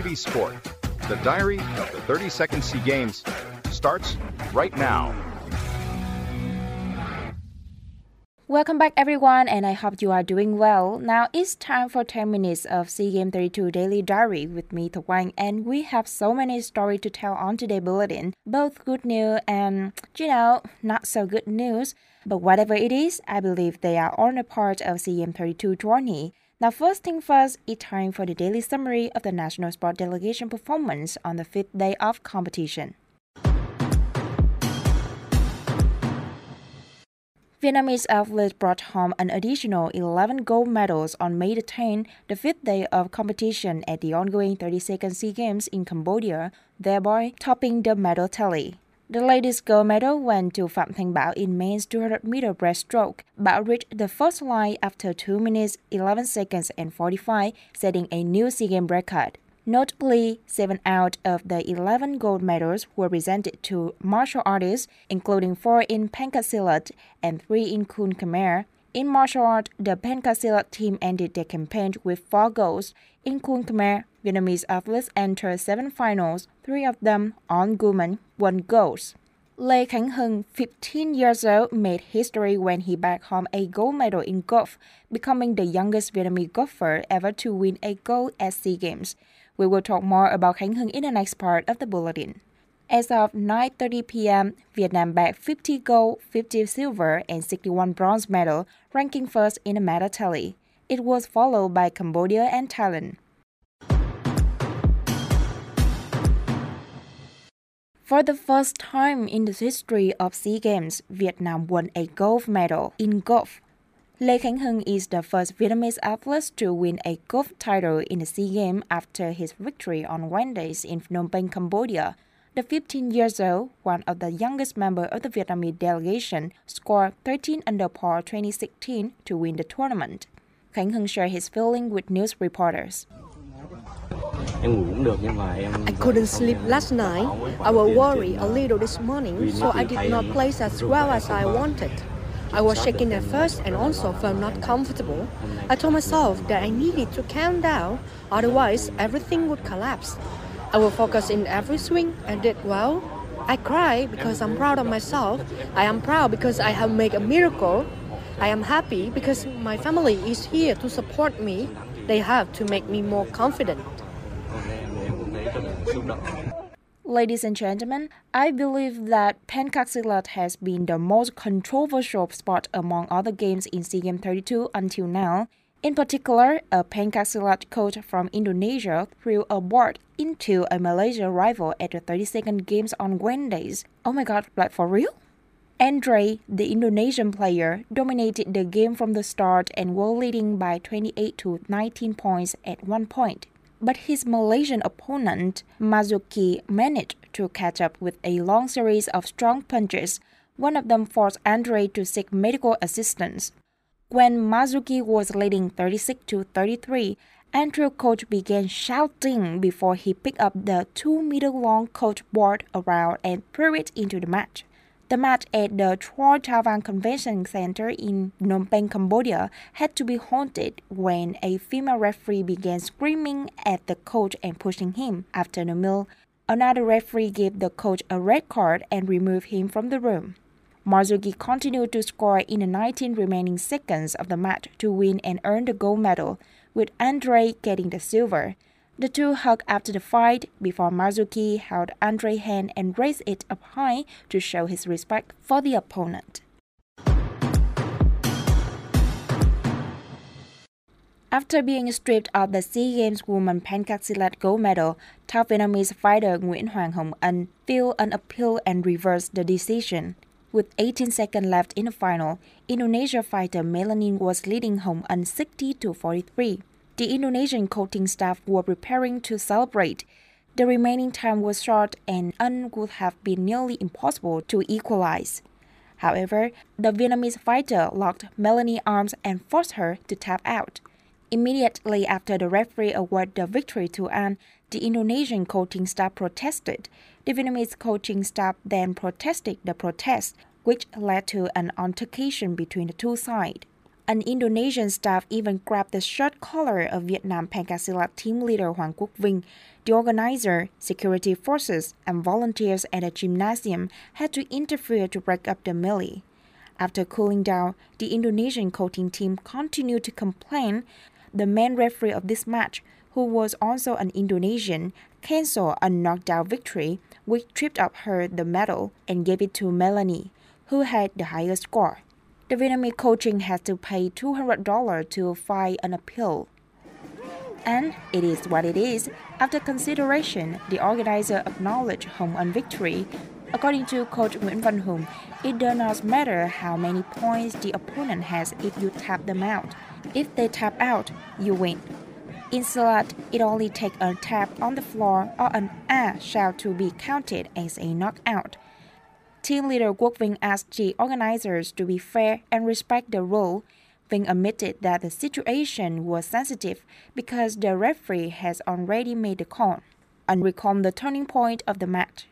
TV Sport. The diary of the 32nd SEA Games starts right now. Welcome back everyone, and I hope you are doing well. Now it's time for 10 minutes of SEA Games 32 Daily Diary with me, Thu Quang, and we have so many stories to tell on today's bulletin, both good news and, not so good news. But whatever it is, I believe they are all a part of SEA Games 32 journey. Now first thing first, it's time for the daily summary of the National Sport Delegation performance on the 5th day of competition. Vietnamese athletes brought home an additional 11 gold medals on May 10, the 5th day of competition at the ongoing 32nd SEA Games in Cambodia, thereby topping the medal tally. The ladies' gold medal went to Phạm Thanh Bảo in men's 200-meter breaststroke. Bảo reached the first line after 2 minutes, 11 seconds and 45, setting a new SEA Games record. Notably, 7 out of the 11 gold medals were presented to martial artists, including 4 in pencak silat and 3 in Kun Khmer. In martial art, the pencak silat team ended their campaign with 4 golds. In Kun Khmer, Vietnamese athletes entered 7 finals, 3 of them on women, 1 gold. Le Khanh Hung, 15 years old, made history when he back home a gold medal in golf, becoming the youngest Vietnamese golfer ever to win a gold at SEA Games. We will talk more about Khánh Hưng in the next part of the bulletin. As of 9:30 p.m., Vietnam bagged 50 gold, 50 silver, and 61 bronze medals, ranking first in the medal tally. It was followed by Cambodia and Thailand. For the first time in the history of SEA Games, Vietnam won a gold medal in golf. Le Khanh Hung is the first Vietnamese athlete to win a golf title in the SEA Games after his victory on Wednesday in Phnom Penh, Cambodia. The 15-year-old, one of the youngest members of the Vietnamese delegation, scored 13 under par 2016 to win the tournament. Khánh Hưng shared his feelings with news reporters. I couldn't sleep last night. I was worried a little this morning, so I did not play as well as I wanted. I was shaking at first and also felt not comfortable. I told myself that I needed to calm down, otherwise everything would collapse. I will focus in every swing and did well. I cry because I'm proud of myself. I am proud because I have made a miracle. I am happy because my family is here to support me. They have to make me more confident. Ladies and gentlemen, I believe that pencak silat has been the most controversial sport among other games in SEA Games 32 until now. In particular, a pencak silat coach from Indonesia threw a board into a Malaysian rival at the 32nd Games on Wednesdays. Oh my god, like for real? Andre, the Indonesian player, dominated the game from the start and was leading by 28 to 19 points at one point. But his Malaysian opponent, Mazuki, managed to catch up with a long series of strong punches. One of them forced Andre to seek medical assistance. When Mazuki was leading 36 to 33, Andre's coach began shouting before he picked up the 2-meter-long coach board around and threw it into the mat. The match at the Choi Chavan Convention Center in Phnom Penh, Cambodia had to be halted when a female referee began screaming at the coach and pushing him. After the meal, another referee gave the coach a red card and removed him from the room. Marzuki continued to score in the 19 remaining seconds of the match to win and earn the gold medal, with Andre getting the silver. The two hugged after the fight before Mazuki held Andre's hand and raised it up high to show his respect for the opponent. After being stripped of the SEA Games Women Pencak Silat gold medal, top Vietnamese fighter Nguyễn Hoàng Hồng Anh filed an appeal and reversed the decision. With 18 seconds left in the final, Indonesia fighter Melanie was leading Hồng Anh 60 to 43. The Indonesian coaching staff were preparing to celebrate. The remaining time was short and Anh would have been nearly impossible to equalize. However, the Vietnamese fighter locked Melanie's arms and forced her to tap out. Immediately after the referee awarded the victory to Anh, the Indonesian coaching staff protested. The Vietnamese coaching staff then protested the protest, which led to an altercation between the two sides. An Indonesian staff even grabbed the shirt collar of Vietnam pencak silat team leader Hoàng Quốc Vinh. The organizer, security forces, and volunteers at a gymnasium had to interfere to break up the melee. After cooling down, the Indonesian coaching team continued to complain. The main referee of this match, who was also an Indonesian, cancelled a knockout victory, which tripped up her the medal and gave it to Melanie, who had the highest score. The Vietnamese coaching has to pay $200 to file an appeal. And it is what it is. After consideration, the organizer acknowledged Hồng Anh victory. According to coach Nguyễn Văn Hùng, it does not matter how many points the opponent has if you tap them out. If they tap out, you win. In silat, it only takes a tap on the floor or an "ah" shout to be counted as a knockout. Team leader Quốc Vinh asked the organizers to be fair and respect the rule. Vinh admitted that the situation was sensitive because the referee has already made the call and recalled the turning point of the match.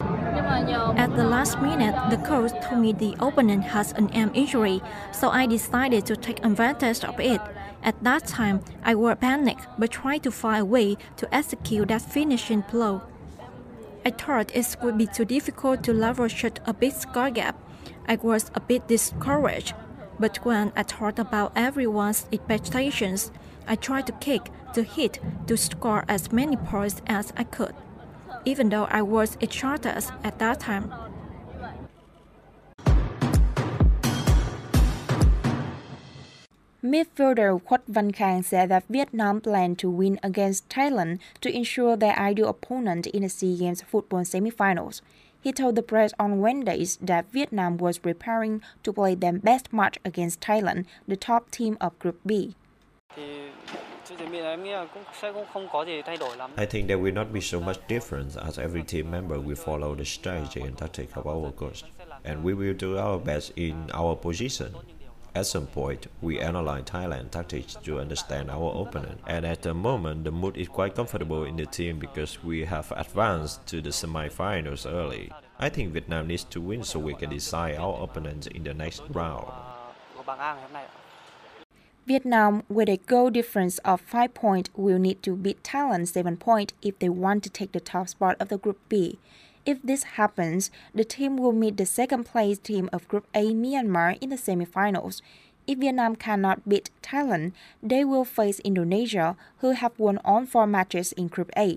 At the last minute, the coach told me the opponent has an arm injury, so I decided to take advantage of it. At that time, I were panicked but tried to find a way to execute that finishing blow. I thought it would be too difficult to level shut a big score gap. I was a bit discouraged, but when I thought about everyone's expectations, I tried to kick, to hit, to score as many points as I could, even though I was exhausted at that time. Midfielder Khuất Văn Khang said that Vietnam planned to win against Thailand to ensure their ideal opponent in the SEA Games football semifinals. He told the press on Wednesday that Vietnam was preparing to play their best match against Thailand, the top team of Group B. I think there will not be so much difference, as every team member will follow the strategy and tactic of our coach, and we will do our best in our position. At some point, we analyze Thailand tactics to understand our opponent, and at the moment, the mood is quite comfortable in the team because we have advanced to the semi-finals early. I think Vietnam needs to win so we can decide our opponents in the next round. Vietnam, with a goal difference of 5 points, will need to beat Thailand 7 points if they want to take the top spot of the Group B. If this happens, the team will meet the second-place team of Group A, Myanmar, in the semifinals. If Vietnam cannot beat Thailand, they will face Indonesia, who have won all 4 matches in Group A.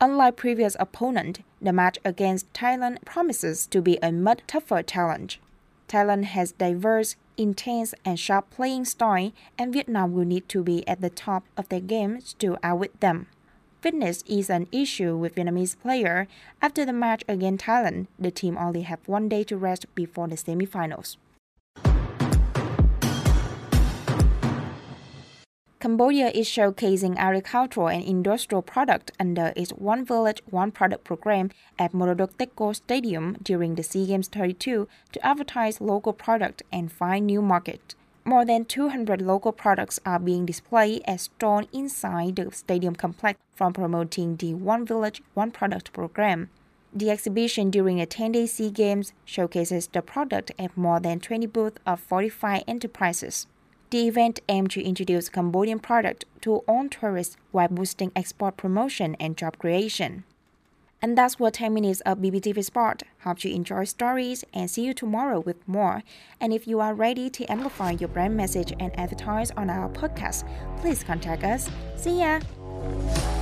Unlike previous opponents, the match against Thailand promises to be a much tougher challenge. Thailand has diverse, intense and sharp playing style, and Vietnam will need to be at the top of their game to outwit them. Fitness is an issue with Vietnamese players. After the match against Thailand, the team only have 1 day to rest before the semifinals. Cambodia is showcasing agricultural and industrial products under its One Village, One Product program at Morodok Techo Stadium during the SEA Games 32 to advertise local products and find new markets. More than 200 local products are being displayed as stores inside the stadium complex from promoting the One Village, One Product program. The exhibition during the 10-day SEA Games showcases the product at more than 20 booths of 45 enterprises. The event aimed to introduce Cambodian products to all tourists while boosting export promotion and job creation. And that's what 10 minutes of BBTV Sport. Hope you enjoy stories and see you tomorrow with more. And if you are ready to amplify your brand message and advertise on our podcast, please contact us. See ya!